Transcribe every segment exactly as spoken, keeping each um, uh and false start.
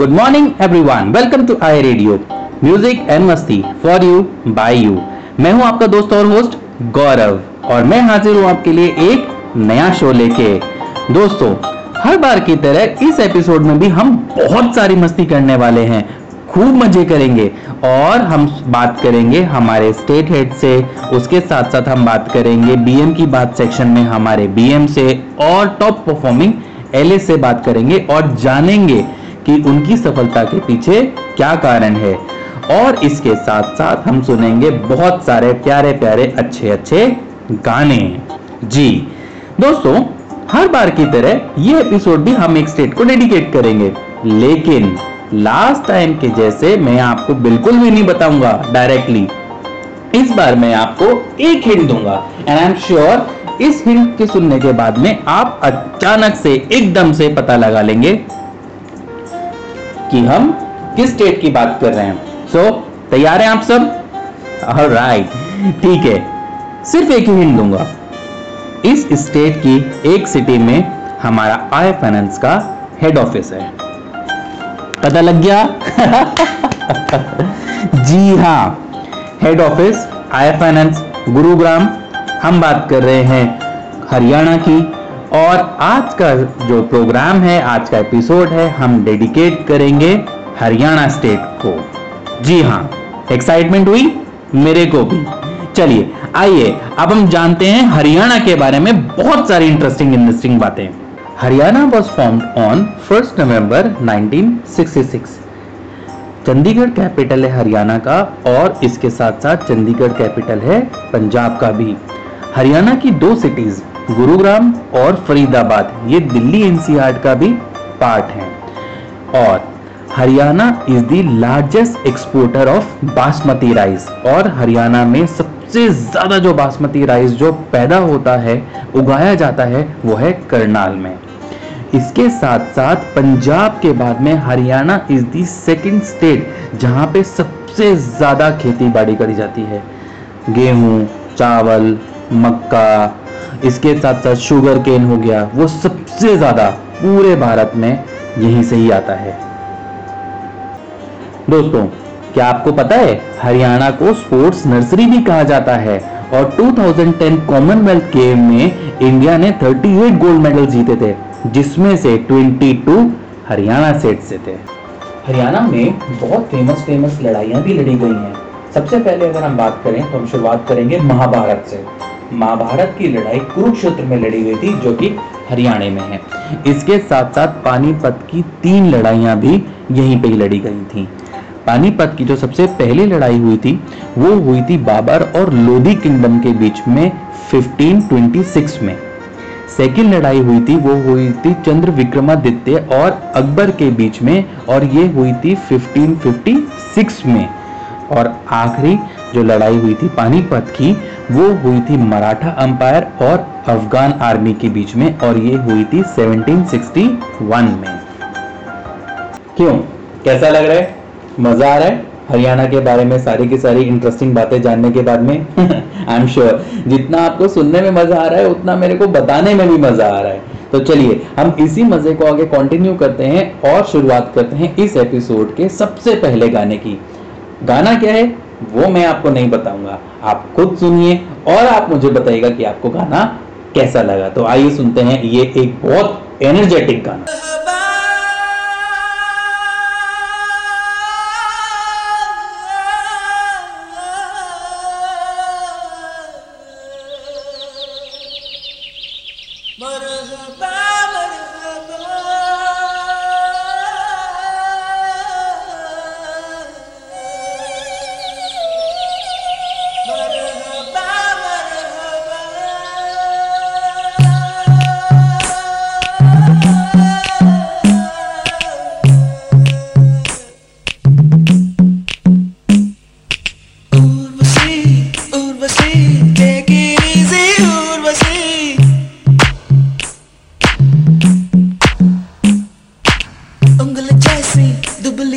Good morning everyone, welcome to I Radio, music and मस्ती for you by you. मैं हूं आपका दोस्त और होस्ट गौरव और मैं हाजिर हूं आपके लिए एक नया शो लेके। दोस्तों, हर बार की तरह इस एपिसोड में भी हम बहुत सारी मस्ती करने वाले हैं, खूब मजे करेंगे और हम बात करेंगे हमारे स्टेट हेड से, उसके साथ साथ हम बात करेंगे बीएम की बात सेक्शन में हमारे बीएम से और टॉप परफॉर्मिंग एलए से बात करेंगे और जानेंगे कि उनकी सफलता के पीछे क्या कारण है। और इसके साथ साथ हम सुनेंगे बहुत सारे प्यारे प्यारे अच्छे अच्छे गाने। जी दोस्तों, हर बार की तरह ये एपिसोड भी हम एक स्टेट को डेडिकेट करेंगे, लेकिन लास्ट टाइम के जैसे मैं आपको बिल्कुल भी नहीं बताऊंगा डायरेक्टली। इस बार मैं आपको एक हिंट दूंगा एंड आई एम श्योर इस हिंट के सुनने के बाद में आप अचानक से एकदम से पता लगा लेंगे कि हम किस स्टेट की बात कर रहे हैं। सो so, तैयार हैं आप सब? ऑलराइट, ठीक है। सिर्फ एक ही हिंट दूंगा, इस स्टेट की एक सिटी में हमारा आई फाइनेंस का हेड ऑफिस है। पता लग गया? जी हाँ, हेड ऑफिस आई फाइनेंस गुरुग्राम। हम बात कर रहे हैं हरियाणा की और आज का जो प्रोग्राम है, आज का एपिसोड है, हम डेडिकेट करेंगे हरियाणा स्टेट को। जी हाँ, एक्साइटमेंट हुई मेरे को भी। चलिए आइए अब हम जानते हैं हरियाणा के बारे में बहुत सारी इंटरेस्टिंग इंटरेस्टिंग बातें। Haryana was formed on first November nineteen sixty six. Chandigarh capital है हरियाणा का और इसके साथ साथ चंडीगढ़ कैपिटल है पंजाब का भी। हरियाणा की दो सिटीज गुरुग्राम और फरीदाबाद ये दिल्ली एनसीआर का भी पार्ट हैं। और Haryana is the largest exporter of basmati rice और हरियाणा में सबसे ज़्यादा जो बासमती राइस जो पैदा होता है, उगाया जाता है, वो है करनाल में। इसके साथ साथ पंजाब के बाद में Haryana is the second state जहाँ पे सबसे ज़्यादा खेती बाड़ी करी जाती है, गेहूँ, चावल, मक्का, इसके साथ साथ शुगर केन हो गया, वो सबसे ज्यादा पूरे भारत में यहीं से ही आता है। दोस्तों, क्या आपको पता है हरियाणा को स्पोर्ट्स नर्सरी भी कहा जाता है और दो हज़ार दस कॉमनवेल्थ गेम में इंडिया ने अड़तीस गोल्ड मेडल जीते थे, जिसमें से बाईस हरियाणा सेट से थे। हरियाणा में बहुत फेमस फेमस लड़ाइयां भी लड़ी गई हैं। सबसे पहले अगर हम बात करें तो हम शुरुआत करेंगे महाभारत से। महाभारत की लड़ाई कुरुक्षेत्र में लड़ी गई थी, जो कि हरियाणा में है। इसके साथ साथ पानीपत की तीन लड़ाइयां भी यहीं पे ही लड़ी गई थी। पानीपत की जो सबसे पहली लड़ाई हुई थी वो हुई थी बाबर और लोधी किंगडम के बीच में पंद्रह सौ छब्बीस में। सेकंड लड़ाई हुई थी वो हुई थी चंद्र विक्रमादित्य और अकबर के बीच में और ये हुई थी पंद्रह सौ छप्पन में। और आखिरी जो लड़ाई हुई थी पानीपत की वो हुई थी मराठा अंपायर और अफगान आर्मी के बीच में और ये हुई थी सत्रह सौ इकसठ में। क्यों, कैसा लग रहा है? मजा आ रहा है हरियाणा के बारे में सारी की सारी इंटरेस्टिंग बातें जानने के बाद में? आई एम श्योर जितना आपको सुनने में मजा आ रहा है उतना मेरे को बताने में भी मजा आ रहा है। तो चलिए हम इसी मजे को आगे कंटिन्यू करते हैं और शुरुआत करते हैं इस एपिसोड के सबसे पहले गाने की। गाना क्या है वो मैं आपको नहीं बताऊंगा, आप खुद सुनिए और आप मुझे बताइएगा कि आपको गाना कैसा लगा। तो आइए सुनते हैं ये एक बहुत एनर्जेटिक गाना। Take it easy, Urvashi, Ungul Jaisi, Dubal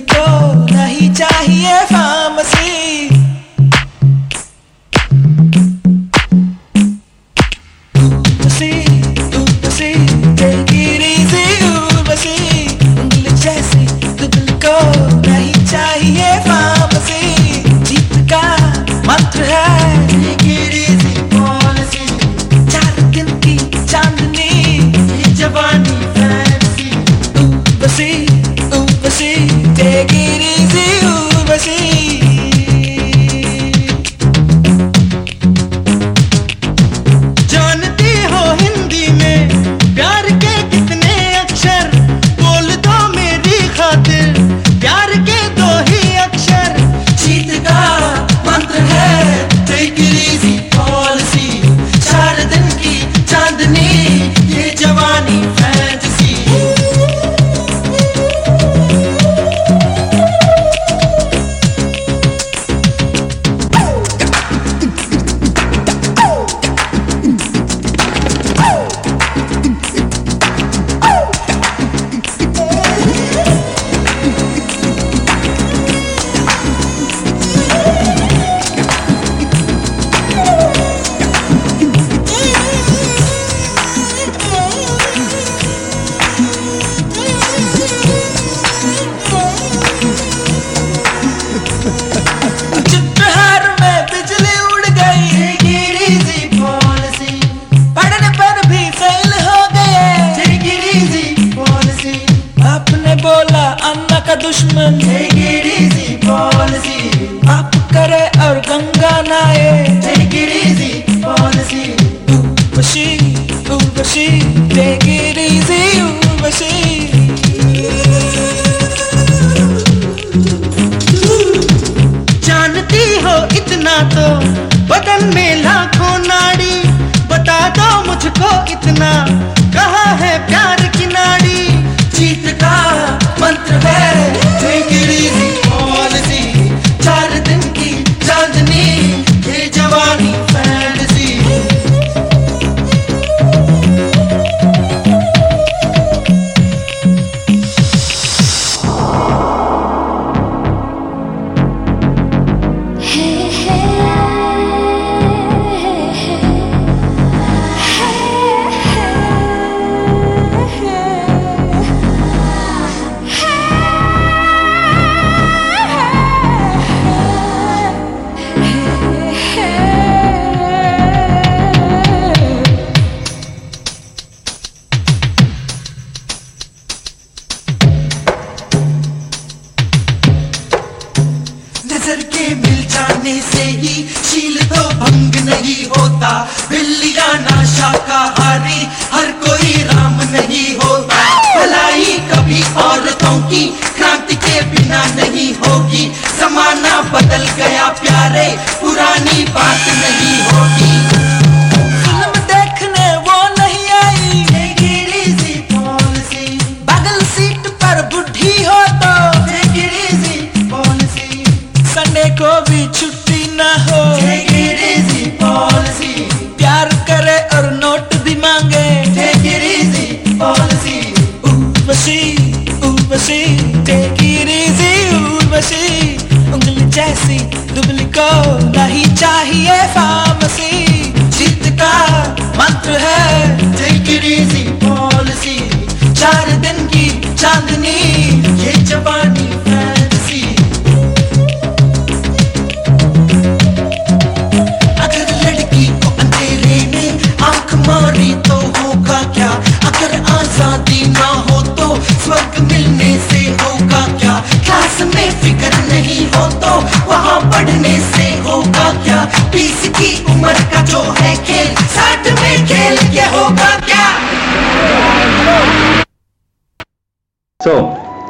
Take it easy policy. Up kare aur ganga naye. Take it easy policy. Uvashi, Uvashi, take it easy Uvashi. जानती हो इतना तो बदन में लाखों नाड़ी. बता दो मुझको इतना कहाँ है प्यार की नाड़ी. जीत का मंत्र है take it easy policy. चार दिन की चांदनी ये जवानी fantasy.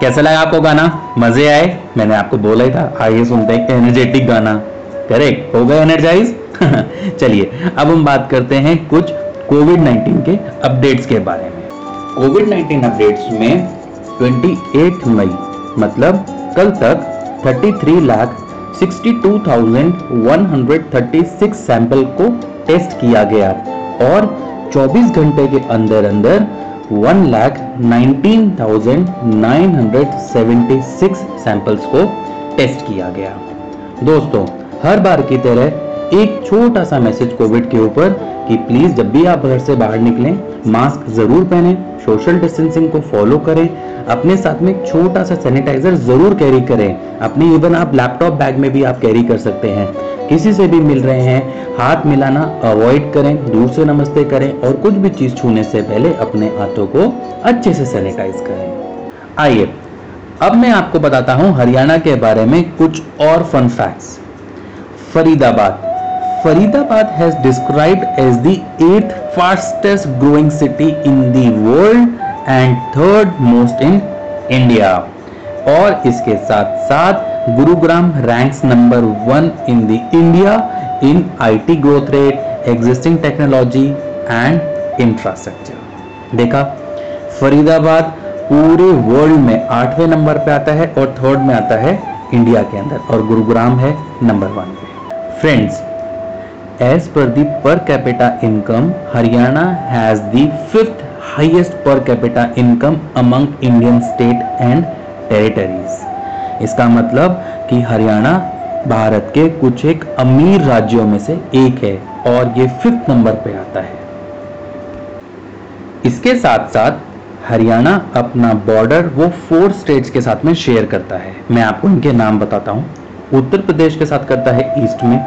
कैसा लगा आपको गाना? मजे आए? मैंने आपको बोला ही था आइए सुनते हैं एनर्जेटिक गाना. करेक्ट, हो गए एनर्जाइज. चलिए अब हम बात करते हैं कुछ कोविड नाइनटीन के अपडेट्स के बारे में. कोविड नाइनटीन अपडेट्स में अट्ठाईस मई मतलब कल तक तैंतीस लाख बासठ हज़ार एक सौ छत्तीस सैंपल को टेस्ट किया गया और चौबीस घंटे के अंदर अंदर एक लाख उन्नीस हज़ार नौ सौ छिहत्तर सैंपल्स को टेस्ट किया गया. दोस्तों हर बार की तरह एक छोटा सा मैसेज कोविड के ऊपर कि प्लीज जब भी आप घर से बाहर निकलें मास्क जरूर पहनें, सोशल डिस्टेंसिंग को फॉलो करें, अपने साथ में एक छोटा सा सैनिटाइजर जरूर कैरी करें. अपने इवन आप लैपटॉप बैग में भी आप कैरी कर सकते हैं. किसी से भी मिल रहे हैं हाथ मिलाना अवॉइड करें, दूर से नमस्ते करें और कुछ भी चीज छूने से पहले अपने हाथों को अच्छे से सैनिटाइज करें. आइए अब मैं आपको बताता हूं हरियाणा के बारे में कुछ और fun facts. Faridabad Faridabad has described as the eighth fastest growing city in the world and third most in India. और इसके साथ साथ Gurugram ranks number one in the India in I T growth rate, existing technology and infrastructure. देखा, फरीदाबाद पूरे world में आठवें number पे आता है और थर्ड में आता है इंडिया के अंदर और गुरुग्राम है नंबर वन पे. Friends, as per the per capita income, Haryana has the fifth highest per capita income among Indian state and territories. इसका मतलब कि हरियाणा भारत के कुछ एक अमीर राज्यों में से एक है और ये फिफ्थ नंबर पे आता है. इसके साथ साथ हरियाणा अपना बॉर्डर वो फोर स्टेट्स के साथ में शेयर करता है. मैं आपको इनके नाम बताता हूँ. उत्तर प्रदेश के साथ करता है ईस्ट में,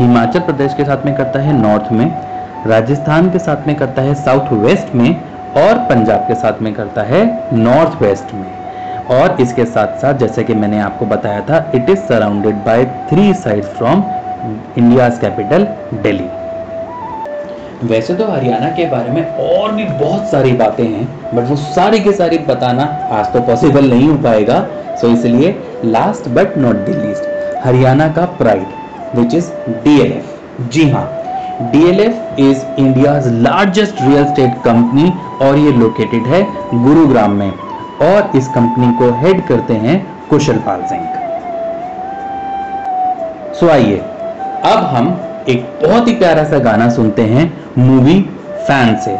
हिमाचल प्रदेश के साथ में करता है नॉर्थ में, राजस्थान के साथ में करता है साउथ वेस्ट में और पंजाब के साथ में करता है नॉर्थ वेस्ट में. और इसके साथ साथ जैसे कि मैंने आपको बताया था, it is surrounded by three sides from India's capital Delhi. वैसे तो हरियाणा के बारे में और भी बहुत सारी बातें हैं, बट वो सारी की सारी बताना आज तो पॉसिबल नहीं हो पाएगा, सो इसलिए last but not the least, Haryana का pride which is D L F. जी हाँ, D L F is India's largest real estate company और ये लोकेटेड है गुरुग्राम में, और इस कंपनी को हेड करते हैं कुशल पाल सिंह। सो आइए अब हम एक बहुत ही प्यारा सा गाना सुनते हैं मूवी फैन से,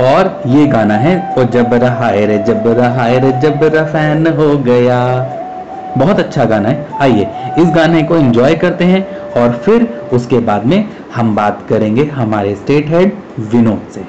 और ये गाना है ओ जबरा हाय रे जबरा हाय रे जबरा फैन हो गया। बहुत अच्छा गाना है, आइए इस गाने को एंजॉय करते हैं और फिर उसके बाद में हम बात करेंगे हमारे स्टेट हेड विनोद से।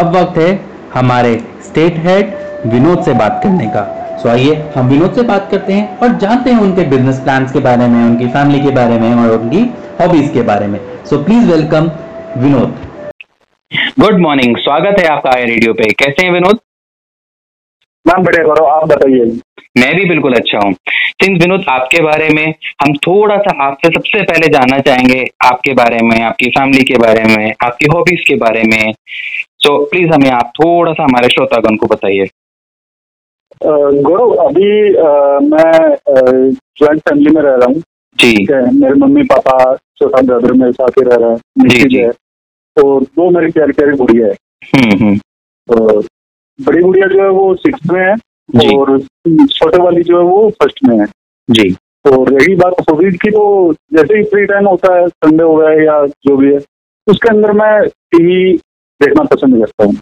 अब वक्त है हमारे स्टेट हेड विनोद से बात करने का। सो आइए हम विनोद से बात करते हैं और जानते हैं उनके बिजनेस प्लान्स के बारे में, उनकी फैमिली के बारे में और उनकी हॉबीज के बारे में। So please welcome Vinod. Good morning, स्वागत है आपका आई रेडियो पे। कैसे हैं विनोद? नाम बड़े करो, आप बताइए। मैं भी बिल्कुल अच्छा हूँ। सिंस विनोद आपके बारे में हम थोड़ा सा आपसे सबसे पहले जानना चाहेंगे, आपके बारे में, आपकी फैमिली के बारे में, आपकी हॉबीज के बारे में। सो प्लीज हमें आप थोड़ा सा हमारे श्रोतागण को बताइए। गौरव, अभी uh, मैं जॉइंट uh, फैमिली में रह रहा हूँ। जी, मेरे मम्मी पापा छोटा ब्रदर मेरे साथ ही रह रहा है। जी जी। तो दो मेरे प्यारी प्यारी गुड़िया है। हम्म हम्म। तो बड़ी गुड़िया जो है वो सिक्स में है और छोटे वाली जो है वो फर्स्ट में है। जी। तो रही बात हॉबीज की, तो जैसे ही फ्री टाइम होता है, संडे हो गया या जो भी है, उसके अंदर मैं टीवी देखना पसंद करता हूँ।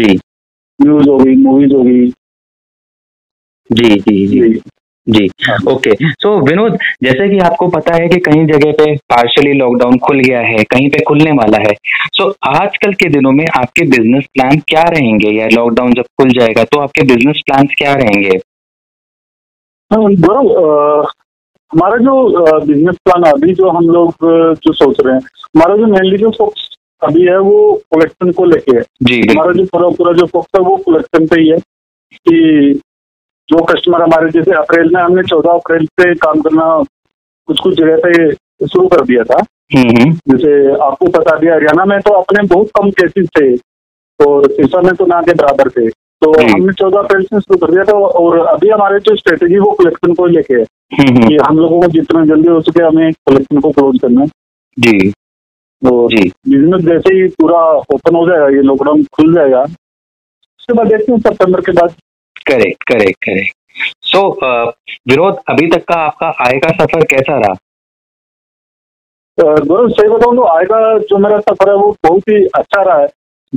जी। न्यूज होगी, मूवीज होगी। जी जी जी जी ओके। सो विनोद, जैसे कि आपको पता है कि कई जगह पे पार्शियली लॉकडाउन खुल गया है, कहीं पे खुलने वाला है। सो so, आजकल के दिनों में आपके बिजनेस प्लान क्या रहेंगे, या लॉकडाउन जब खुल जाएगा तो आपके बिजनेस प्लान्स क्या रहेंगे? गौरव, हमारा जो बिजनेस प्लान अभी जो हम लोग जो सोच रहे हैं, हमारा जो मेनली जो फोकस अभी है वो कलेक्शन को लेके है। जी। हमारा जो पूरा पूरा जो फोकस है वो कलेक्शन पे ही है कि जो कस्टमर हमारे, जैसे अप्रैल में हमने चौदह अप्रैल से काम करना कुछ कुछ जगह पे शुरू कर दिया था। जैसे आपको पता भी, हरियाणा में तो अपने बहुत कम केसेस थे और सिरसा में तो ना के बराबर थे, तो हमने चौदह अप्रैल से शुरू कर दिया था। और अभी हमारे जो स्ट्रेटेजी वो कलेक्शन को लेके है कि हम लोगों को जितना जल्दी हो सके हमें कलेक्शन को क्लोज करना है। जी। और बिजनेस जैसे ही पूरा ओपन हो जाएगा, ये लॉकडाउन खुल जाएगा, उसके बाद देखते हैं सितंबर के बाद। Correct correct correct. So Vinod, अभी तक का आपका आय का सफर कैसा रहा? गौरव, सही बताऊं तो आय का जो मेरा सफर है वो बहुत ही अच्छा रहा है।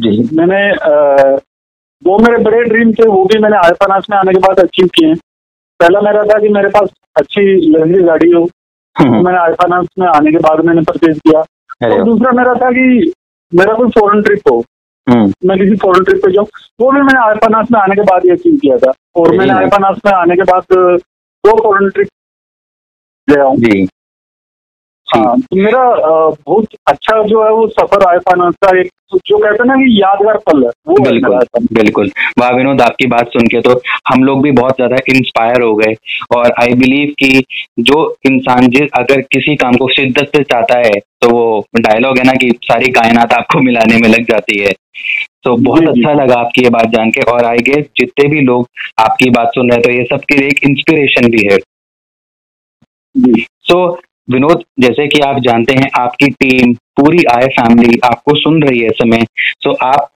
जी। मैंने दो मेरे बड़े ड्रीम थे, वो भी मैंने आई फाइनेंस में आने के बाद अचीव किए हैं। पहला मेरा था कि मेरे पास अच्छी लग्जरी गाड़ी हो, तो मैंने आई फाइनेंस में आने के बाद मैंने परचेज किया। और दूसरा मेरा था कि मेरा कोई फॉरेन ट्रिप हो, मैं किसी फॉरेन ट्रिप पे जाऊँ, वो भी मैंने आईफानास में आने के बाद ही अचीव किया था। और मैंने आईफानास में आने के बाद दो फॉरेन ट्रिप गया हूँ। हाँ, तो मेरा बहुत अच्छा जो है वो सफर आईफानास का, एक जो कहते हैं ना कि यादगार पल है वो। बिल्कुल बिल्कुल। वाह विनोद, आपकी बात सुन के तो हम लोग भी बहुत ज्यादा इंस्पायर हो गए। और आई बिलीव कि जो इंसान जिस अगर किसी काम को शिद्दत से चाहता है, तो वो डायलॉग है ना कि सारी कायनात आपको मिलाने में लग जाती है। तो बहुत अच्छा लगा आपकी ये बात जान के, और आई गेस जितने भी लोग आपकी बात सुन रहे हैं तो ये सबके लिए एक इंस्पिरेशन भी है। सो विनोद, जैसे कि आप जानते हैं आपकी टीम, पूरी आय फैमिली आपको सुन रही है इस समय। सो आप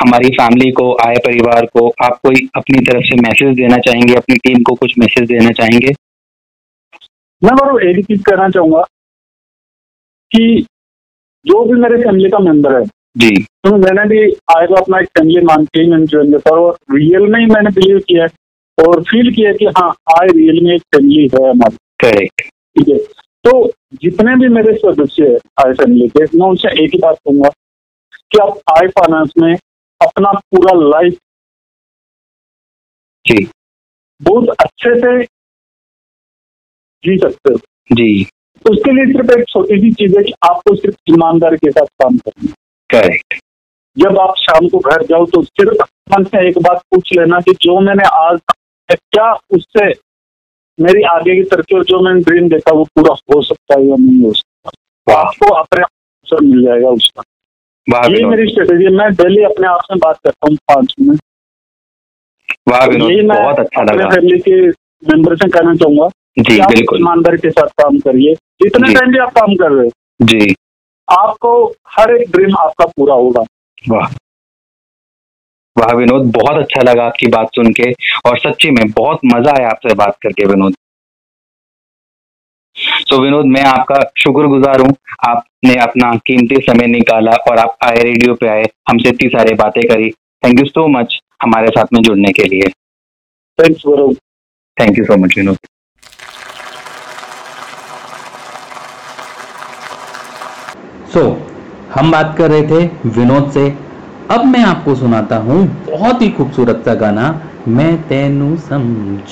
हमारी फैमिली को, आय परिवार को, आप कोई अपनी तरफ से मैसेज देना चाहेंगे, अपनी टीम को कुछ मैसेज देना चाहेंगे? मैं बस एक चीज कहना चाहूंगा कि जो भी मेरे फैमिली का मेंबर है, जी, तो मैंने भी आय को अपना एक फैमिली मान के ही मैंने ज्वाइन किया था, और रियल में ही मैंने बिलीव किया है और फील किया कि हाँ, आय रियल में एक फैमिली है हमारी। करेक्ट। ठीक है, तो जितने भी मेरे सदस्य है आय फैमिली के, मैं उनसे एक ही बात कहूँगा कि आप आय फाइनेंस में अपना पूरा लाइफ जी बहुत अच्छे से जी सकते हो। जी। उसके लिए सिर्फ एक छोटी सी चीज है कि आपको सिर्फ ईमानदारी के साथ काम करना है। Correct. जब आप शाम को घर जाओ तो सिर्फ मन से एक बात पूछ लेना कि जो मैंने आज क्या, उससे मेरी आगे की तरक्की और जो मैंने ड्रीम देखा वो पूरा हो सकता है या नहीं हो सकता, आपको अपने अवसर मिल जाएगा उसका। यही मेरी स्ट्रेटेजी है। मैं डेली अपने आप से बात करता हूँ पाँच मिनट। यही मैं अपने फैमिली के मेंबर से कहना चाहूंगा कि आप ईमानदारी के साथ काम करिए, जितने टाइम भी आप काम कर रहे हो। जी। आपको हर एक ड्रीम आपका पूरा होगा। वाह वाह विनोद, बहुत अच्छा लगा आपकी बात सुन के, और सच्ची में बहुत मजा आया आपसे बात करके विनोद। सो so, विनोद, मैं आपका शुक्रगुजार हूँ, आपने अपना कीमती समय निकाला और आप आए, रेडियो पे आए, हमसे इतनी सारी बातें करी। थैंक यू सो मच हमारे साथ में जुड़ने के लिए। Thanks Gaurav. Thank you so much Vinod. तो हम बात कर रहे थे विनोद से। अब मैं आपको सुनाता हूँ बहुत ही खूबसूरत सा गाना, मैं तेनू समझावा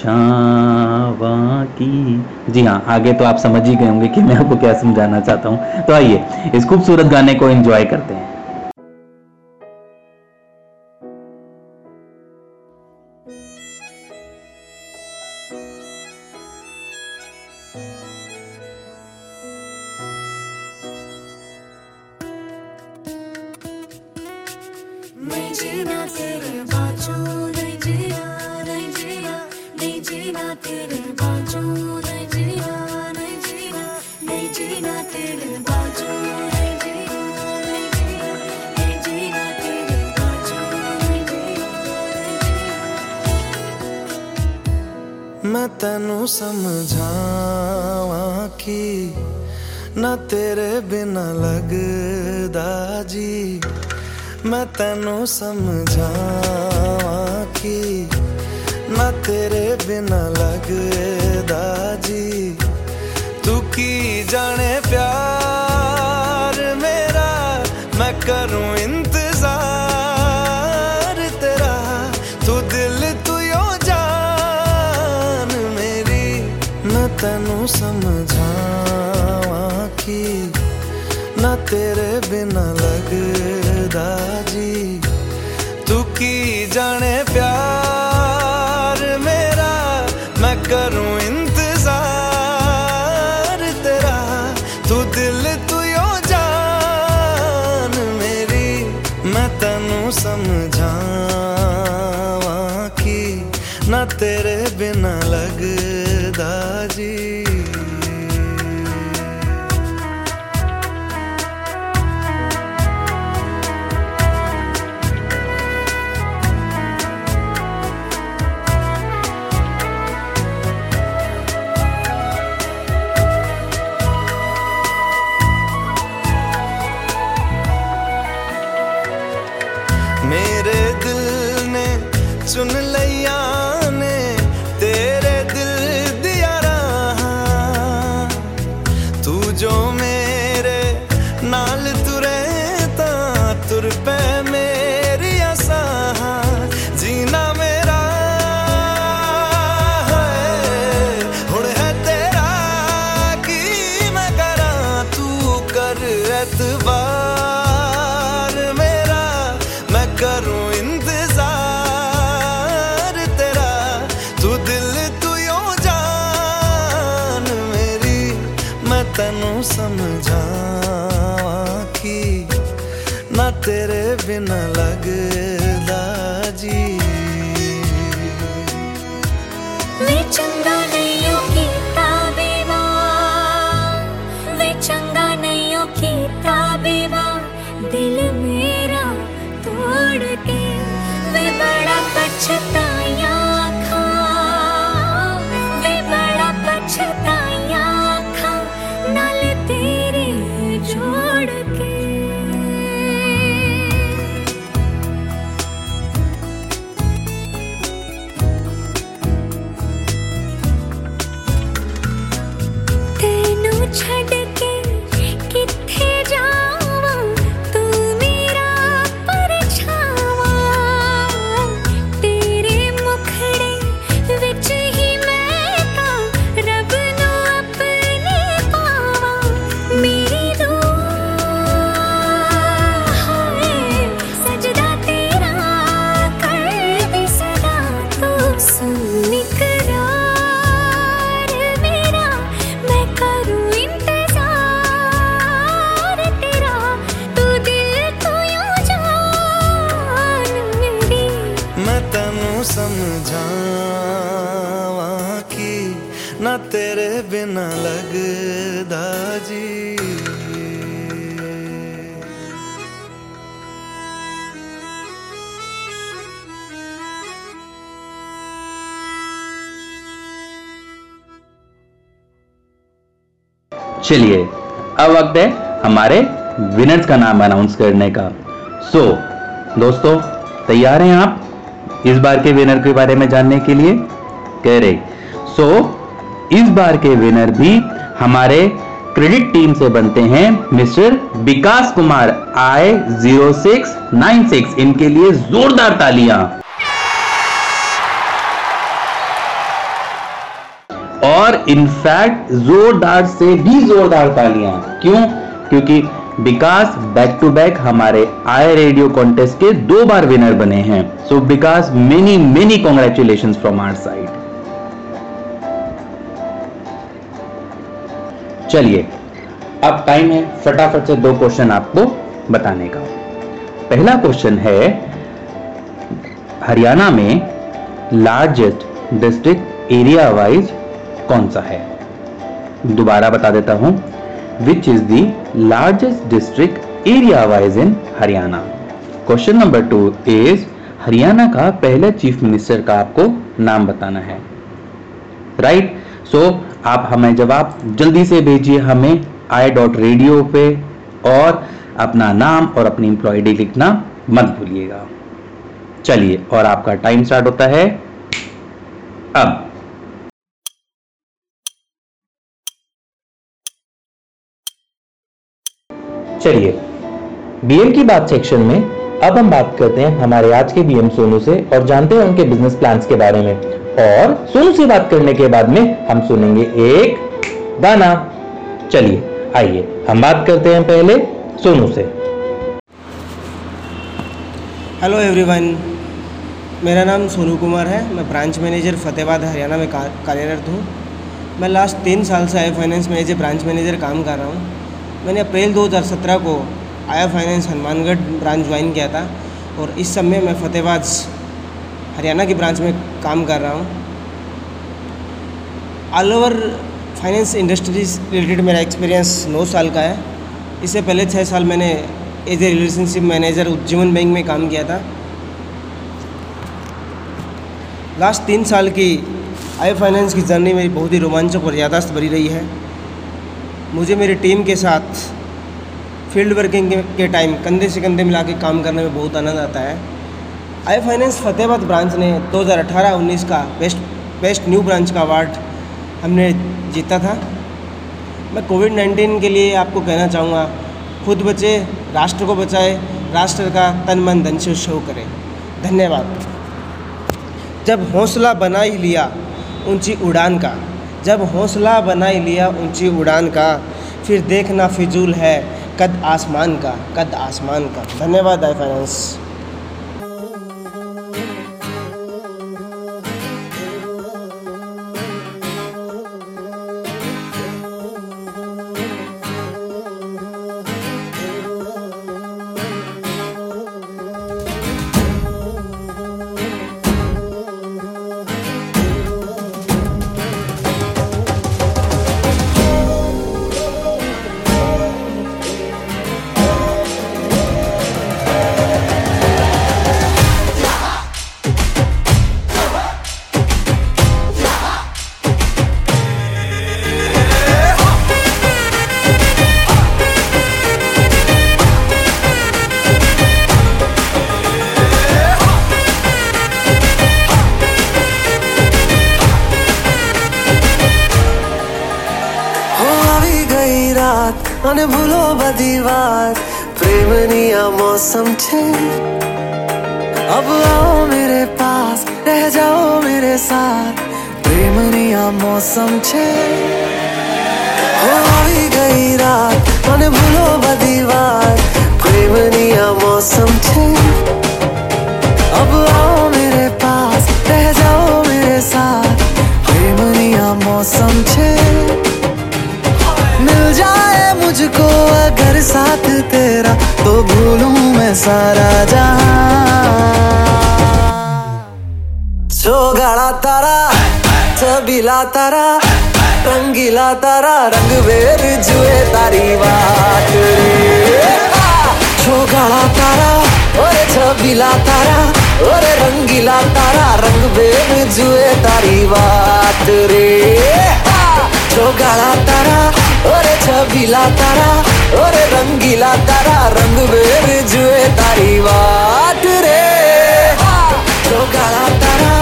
की। जी हाँ, आगे तो आप समझ ही गए होंगे कि मैं आपको क्या समझाना चाहता हूँ। तो आइए इस खूबसूरत गाने को एंजॉय करते हैं। मैं तेनू समझावां कि ना तेरे बिना लगदा जी, मैं तेनू समझावां कि ना तेरे बिना लगदा जी, तू की जाने प्यार मेरा मैं करूं इंतजार तेरा, तू दिल तू यो जान मेरी, मैं तेनू समझावां कि ना तेरे बिना लगदा जी, तू की जाने प्यार मेरा मैं करूं तेरे बिना लगदा जी। मेरे दिल ने चुन लिया तेरे बिना लगदा जी। मैं चंगा नहीं हो कीता बेवा, मैं चंगा नहीं हो कीता बेवा, दिल मेरा तोड़ के मैं बड़ा पछताया खा, मैं बड़ा पछताया खा, नाल तेरे जोड़ के। चलिए अब वक्त है हमारे विनर्स का नाम अनाउंस करने का। सो so, दोस्तों तैयार हैं आप इस बार के विनर के बारे में जानने के लिए? कह रहे सो so, इस बार के विनर भी हमारे क्रेडिट टीम से बनते हैं mister Vikas Kumar I zero six nine six. इनके लिए जोरदार तालियां। और इनफैक्ट जोरदार से भी जोरदार तालियां। क्यों? क्योंकि विकास बैक टू बैक हमारे आई रेडियो कॉन्टेस्ट के दो बार विनर बने हैं। So Vikas many many congratulations from our side. चलिए अब टाइम है फटाफट से दो क्वेश्चन आपको बताने का। पहला क्वेश्चन है, हरियाणा में लार्जेस्ट डिस्ट्रिक्ट एरिया वाइज कौन सा है? दोबारा बता देता हूं, which is the largest district area wise in Haryana. Question number two is, Haryana का पहले चीफ मिनिस्टर का आपको नाम बताना है, राइट? सो आप हमें जवाब जल्दी से भेजिए हमें आई डॉट रेडियो पे, और अपना नाम और अपनी एम्प्लॉय डी लिखना मत भूलिएगा। चलिए, और आपका टाइम स्टार्ट होता है अब। चलिए, बीएम की बात सेक्शन में अब हम बात करते हैं हमारे आज के बीएम सोनू से और जानते हैं उनके बिजनेस प्लान्स के बारे में। और सोनू से बात करने के बाद में हम सुनेंगे एक गाना। चलिए आइए हम बात करते हैं पहले सोनू से। हेलो एवरीवन, मेरा नाम सोनू कुमार है। मैं ब्रांच मैनेजर फतेहाबाद हरियाणा में कार्यरत हूँ। मैं लास्ट तीन साल से आई फाइनेंस में एज ए ब्रांच मैनेजर काम कर रहा हूँ। मैंने अप्रैल दो हज़ार सत्ररह को आई फाइनेंस हनुमानगढ़ ब्रांच ज्वाइन किया था और इस समय मैं फतेहाबाद हरियाणा की ब्रांच में काम कर रहा हूँ। All over finance industry related मेरा एक्सपीरियंस नौ साल का है। इससे पहले छः साल मैंने as a relationship manager Ujjivan bank में काम किया था। लास्ट तीन साल की आई फाइनेंस की जर्नी मेरी बहुत ही रोमांचक और याददाश्त भरी रही है। मुझे मेरी टीम के साथ फील्ड वर्किंग के टाइम कंधे से कंधे मिला के काम करने में बहुत आनंद आता है। आई फाइनेंस फतेहाबाद ब्रांच ने दो हज़ार अठारह उन्नीस का बेस्ट बेस्ट न्यू ब्रांच का अवार्ड हमने जीता था। मैं कोविड नाइन्टीन के लिए आपको कहना चाहूँगा, खुद बचे, राष्ट्र को बचाए, राष्ट्र का तन मन धन से उत्सव करें। धन्यवाद। जब हौसला बना ही लिया ऊंची उड़ान का, जब हौसला बना ही लिया ऊंची उड़ान का, फिर देखना फिजूल है कद आसमान का, कद आसमान का। धन्यवाद आई फाइनेंस। अब आओ मेरे पास, रह जाओ मेरे साथ, प्रेमनिया मौसम छे। हो आई गई रात, मन भूलो बदीवार, प्रेमनिया मौसम छे। अब आओ मेरे पास, रह जाओ मेरे साथ, प्रेमनिया मौसम छे। मिल जाए मुझको अगर साथ तेरा, तो भूलूं मैं सारा जहां। चौगाड़ा तारा, सबीला तारा, रंगीला तारा, रंग बेर जुए तारी बात रे। चौगाड़ा तारा और सबीला तारा और रंगीला तारा, रंग बेर जुए तारी बात रे। चौगाड़ा तारा और सबीला तारा और रंगीला तारा, रंग बेर जुए तारी बात रे। चौगाड़ा तारा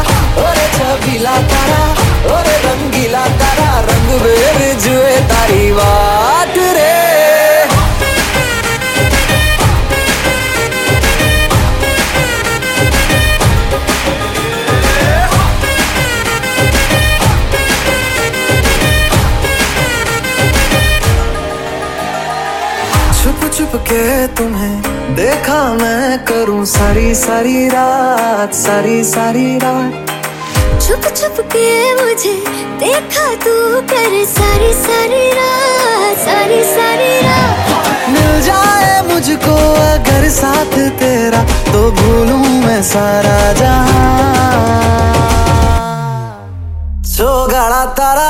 और सबीला तारा और रंगीला तारा, रंग बेर जुए तारी बात रे। छुप के तुम्हें देखा मैं करूं सारी सारी रात, सारी सारी रात। छुप छुप के मुझे देखा तू कर सारी सारी रात, सारी सारी रात। मिल जाए मुझको अगर साथ तेरा, भूलूं मैं सारा जहां। सो गाड़ा तारा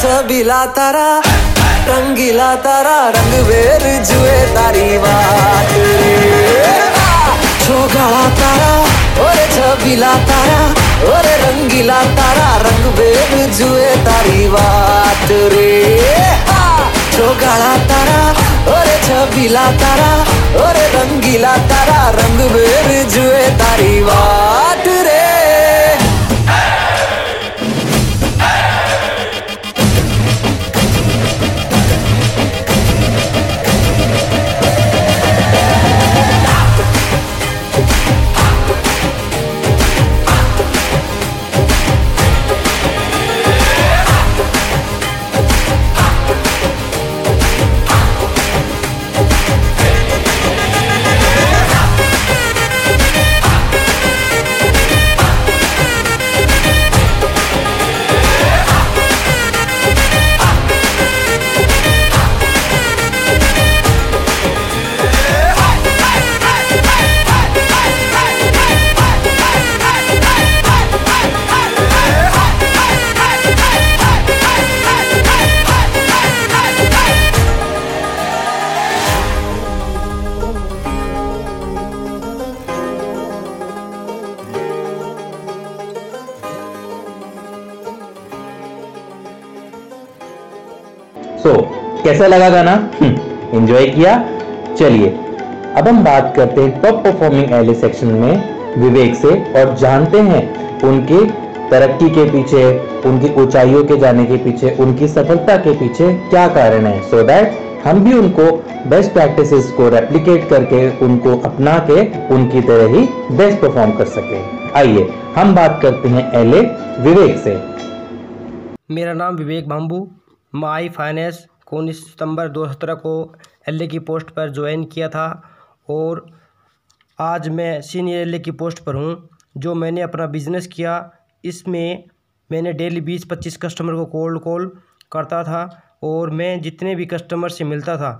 छबिला तारा रंगीला तारा रंग बेर जुए तारी बात छो गाड़ा तारा और छबिला तारा और रंगीला तारा रंग बेर जुए तारी बात रे छो गाड़ा तारा और छबिला तारा और रंगीला तारा रंग बेर जुए तारी बात रे। कैसा लगा गाना? एंजॉय किया? चलिए अब हम बात करते हैं टॉप परफॉर्मिंग एले सेक्शन में विवेक से और जानते हैं उनकी तरक्की के पीछे, उनकी ऊंचाइयों के जाने के पीछे, उनकी सफलता के पीछे क्या कारण है, सो so दैट हम भी उनको बेस्ट प्रैक्टिसेस को रेप्लिकेट करके उनको अपना के उनकी तरह ही बेस्ट परफॉर्म कर सके। आइए हम बात करते हैं एले विवेक से। मेरा नाम विवेक बाम्बू, मैं आई फाइनेंस उन्नीस सितंबर दो हज़ार सत्रह को एल ए की पोस्ट पर ज्वाइन किया था और आज मैं सीनियर एल ए की पोस्ट पर हूं। जो मैंने अपना बिजनेस किया इसमें मैंने डेली बीस पच्चीस कस्टमर को कोल्ड कॉल करता था और मैं जितने भी कस्टमर से मिलता था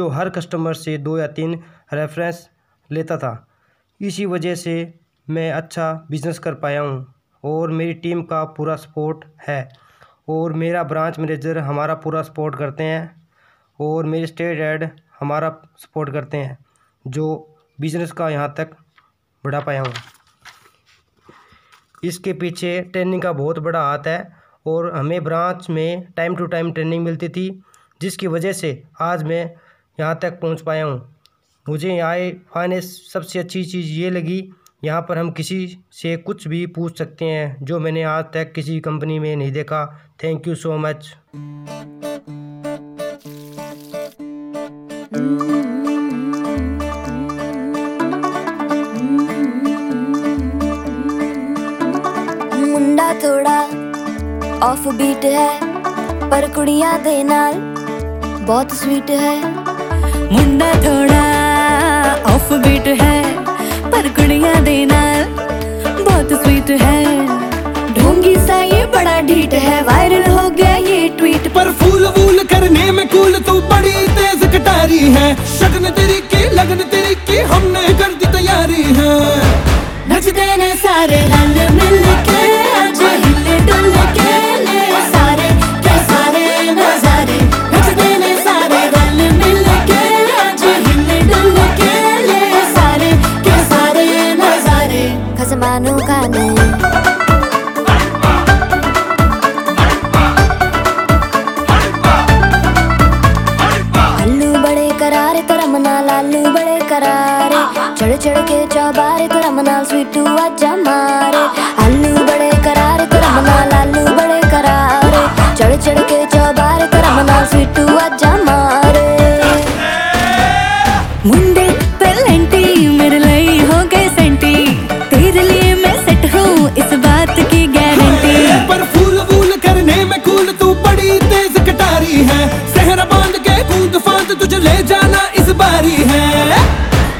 जो हर कस्टमर से दो या तीन रेफरेंस लेता था। इसी वजह से मैं अच्छा बिज़नेस कर पाया हूं और मेरी टीम का पूरा सपोर्ट है और मेरा ब्रांच मैनेजर हमारा पूरा सपोर्ट करते हैं और मेरे स्टेट हेड हमारा सपोर्ट करते हैं जो बिज़नेस का यहाँ तक बढ़ा पाया हूँ। इसके पीछे ट्रेनिंग का बहुत बड़ा हाथ है और हमें ब्रांच में टाइम टू टाइम ट्रेनिंग मिलती थी जिसकी वजह से आज मैं यहाँ तक पहुँच पाया हूँ। मुझे आई फाइनेंस सबसे अच्छी चीज़ ये लगी, यहाँ पर हम किसी से कुछ भी पूछ सकते हैं जो मैंने आज तक किसी कंपनी में नहीं देखा। Thank you so much. मुंडा थोड़ा ऑफ बीट है पर कुड़ियां दे नाल बहुत स्वीट है। मुंडा थोड़ा ऑफ बीट है पर गुड़िया देना बहुत स्वीट है। ढोंगी सा ये बड़ा ढीट है, वायरल हो गया ये ट्वीट पर फूल वूल करने में कूल तू बड़ी तेज कटारी है। शगन तेरी की लगन तेरी की हमने कर दी तैयारी है। नच देने सारे रंग मिल के आज हिले डुल के ले सारे के सारे नजारे। नच देने सारे रंग मिल के आज हिले डुल के ले सारे नजारे खसमानों का नहीं। आलू बड़े करारे तेरा मनाल आलू बड़े करारे चढ़ चढ़ के चौबारे तेरा मनाल स्वीटू आजा मारे। आलू बड़े करारे तेरा मनाल आलू बड़े करारे चढ़ चढ़ के चौबारे तेरा मनाल स्वीटू आजा मारे। मुंडे पेलेंटी मेरे लिए हो गए सेंटी तेरे लिए मैं सेट हूँ इस बात की गारंटी। पर फूल वूल करने में कूल तू बड़ी तेज कटारी है। सहरा बांध के कूद फांद तुझे ले जाना इस बारी है।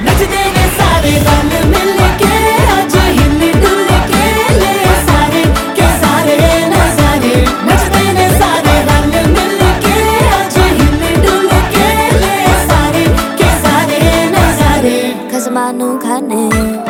नच देने सारे रंग मिल के आज हिले डुल के ले सारे के सारे नजारे। नच देने सारे रंग मिल के आज हिले डुल के ले सारे के सारे नजारे खजमानों खाने।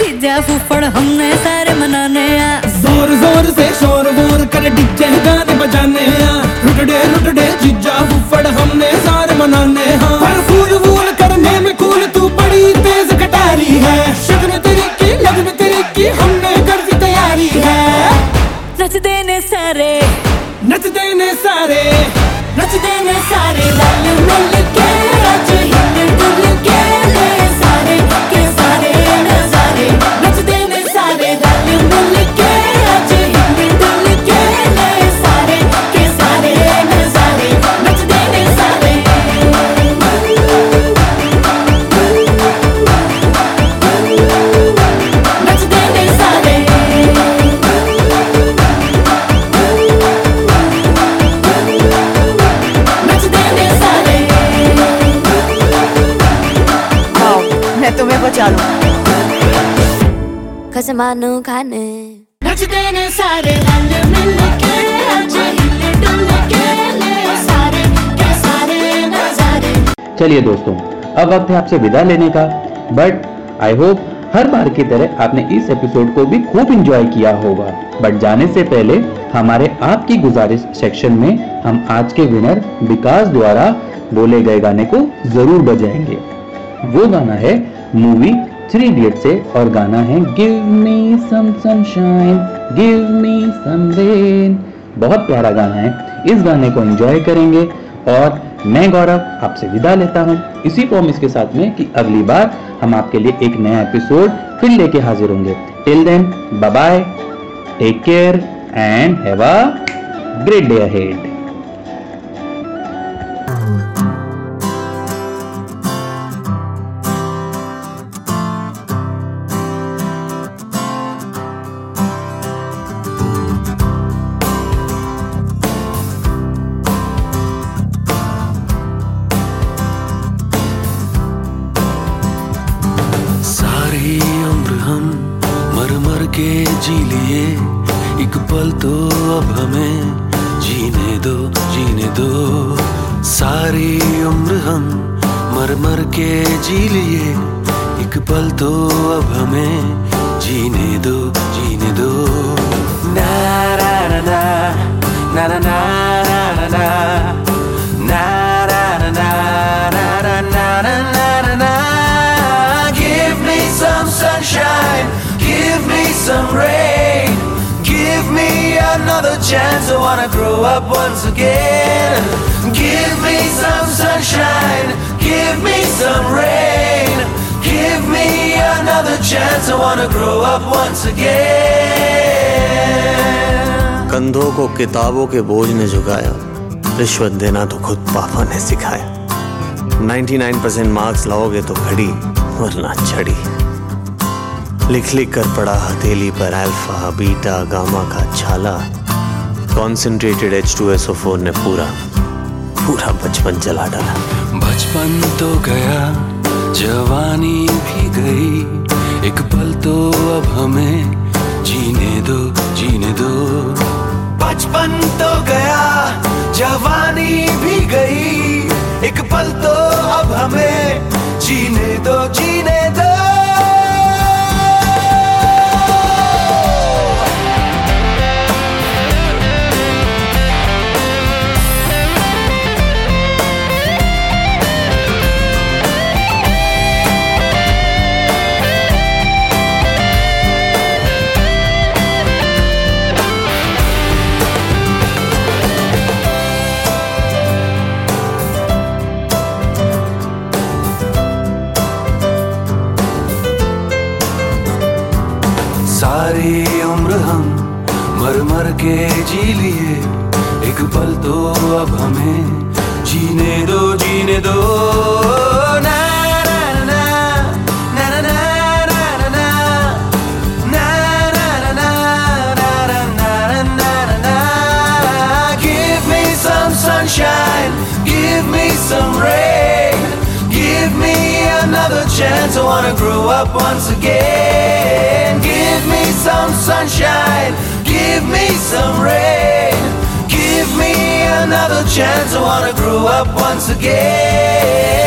चीजा फूफड़ हमने सारे मनाने आ। जोर जोर से शोर वोर कर डिजे गाने बजाने आ। रुटडे रुटडे चीजा फूफड़ हमने सारे मनाने आ। पर फूल वूल करने में कूल तू बड़ी तेज कटारी है। शगन तेरी की लगन तेरी की हमने कर दी तैयारी है। नच देने सारे नच देने सारे नच देने सारे लाल मिल के नच हिल डुल के ले सारे के सारे नजारे। नच देने सारे लाल मिल के नच हिल डुल के ले सारे के सारे नजारे। नच देने सारे नच देने सारे तुम्हें बचा लूं कसमानू खाने। नच देने सारे रल मिल के आज हिल डुल के ले सारे के सारे नजारे। चलिए दोस्तों, अब वक्त है आपसे विदा लेने का। बट आई होप हर बार की तरह आपने इस एपिसोड को भी खूब एंजॉय किया होगा। बट जाने से पहले हमारे आपकी गुजारिश सेक्शन में हम आज के विनर विकास द्वारा बोले गए गाने को जरूर बजाएंगे। वो गाना है मूवी थ्री इडियट से और गाना है give me some sunshine give me some rain. बहुत प्यारा गाना है, इस गाने को एंजॉय करेंगे। और मैं गौरव आपसे विदा लेता हूँ इसी प्रॉमिस के साथ में कि अगली बार हम आपके लिए एक नया एपिसोड फिर लेके हाजिर होंगे। Till then bye bye, take care and have a great day ahead. कंधों को किताबों के बोझ ने झुकाया, रिश्वत देना तो खुद पापा ने सिखाया। निन्यानवे परसेंट मार्क्स लाओगे तो घड़ी वरना छड़ी। लिख लिख कर पड़ा हथेली पर अल्फा बीटा गामा का छाला। Concentrated H two S O four ने पूरा पूरा बचपन जला डाला। बचपन तो गया जवानी भी गई, एक पल तो अब हमें जीने दो जीने दो। बचपन तो गया जवानी भी गई, एक पल तो अब हमें जीने दो जीने दो। सारी उम्र हम मर मर के जी लिए, एक पल तो अब हमें जीने दो जीने दो। ना ना ना ना ना ना ना ना ना ना ना ना ना। Give me some sunshine, give me some rain, give me another chance. I wanna grow up once again. Give me some sunshine, give me some rain, give me another chance. I wanna grow up once again.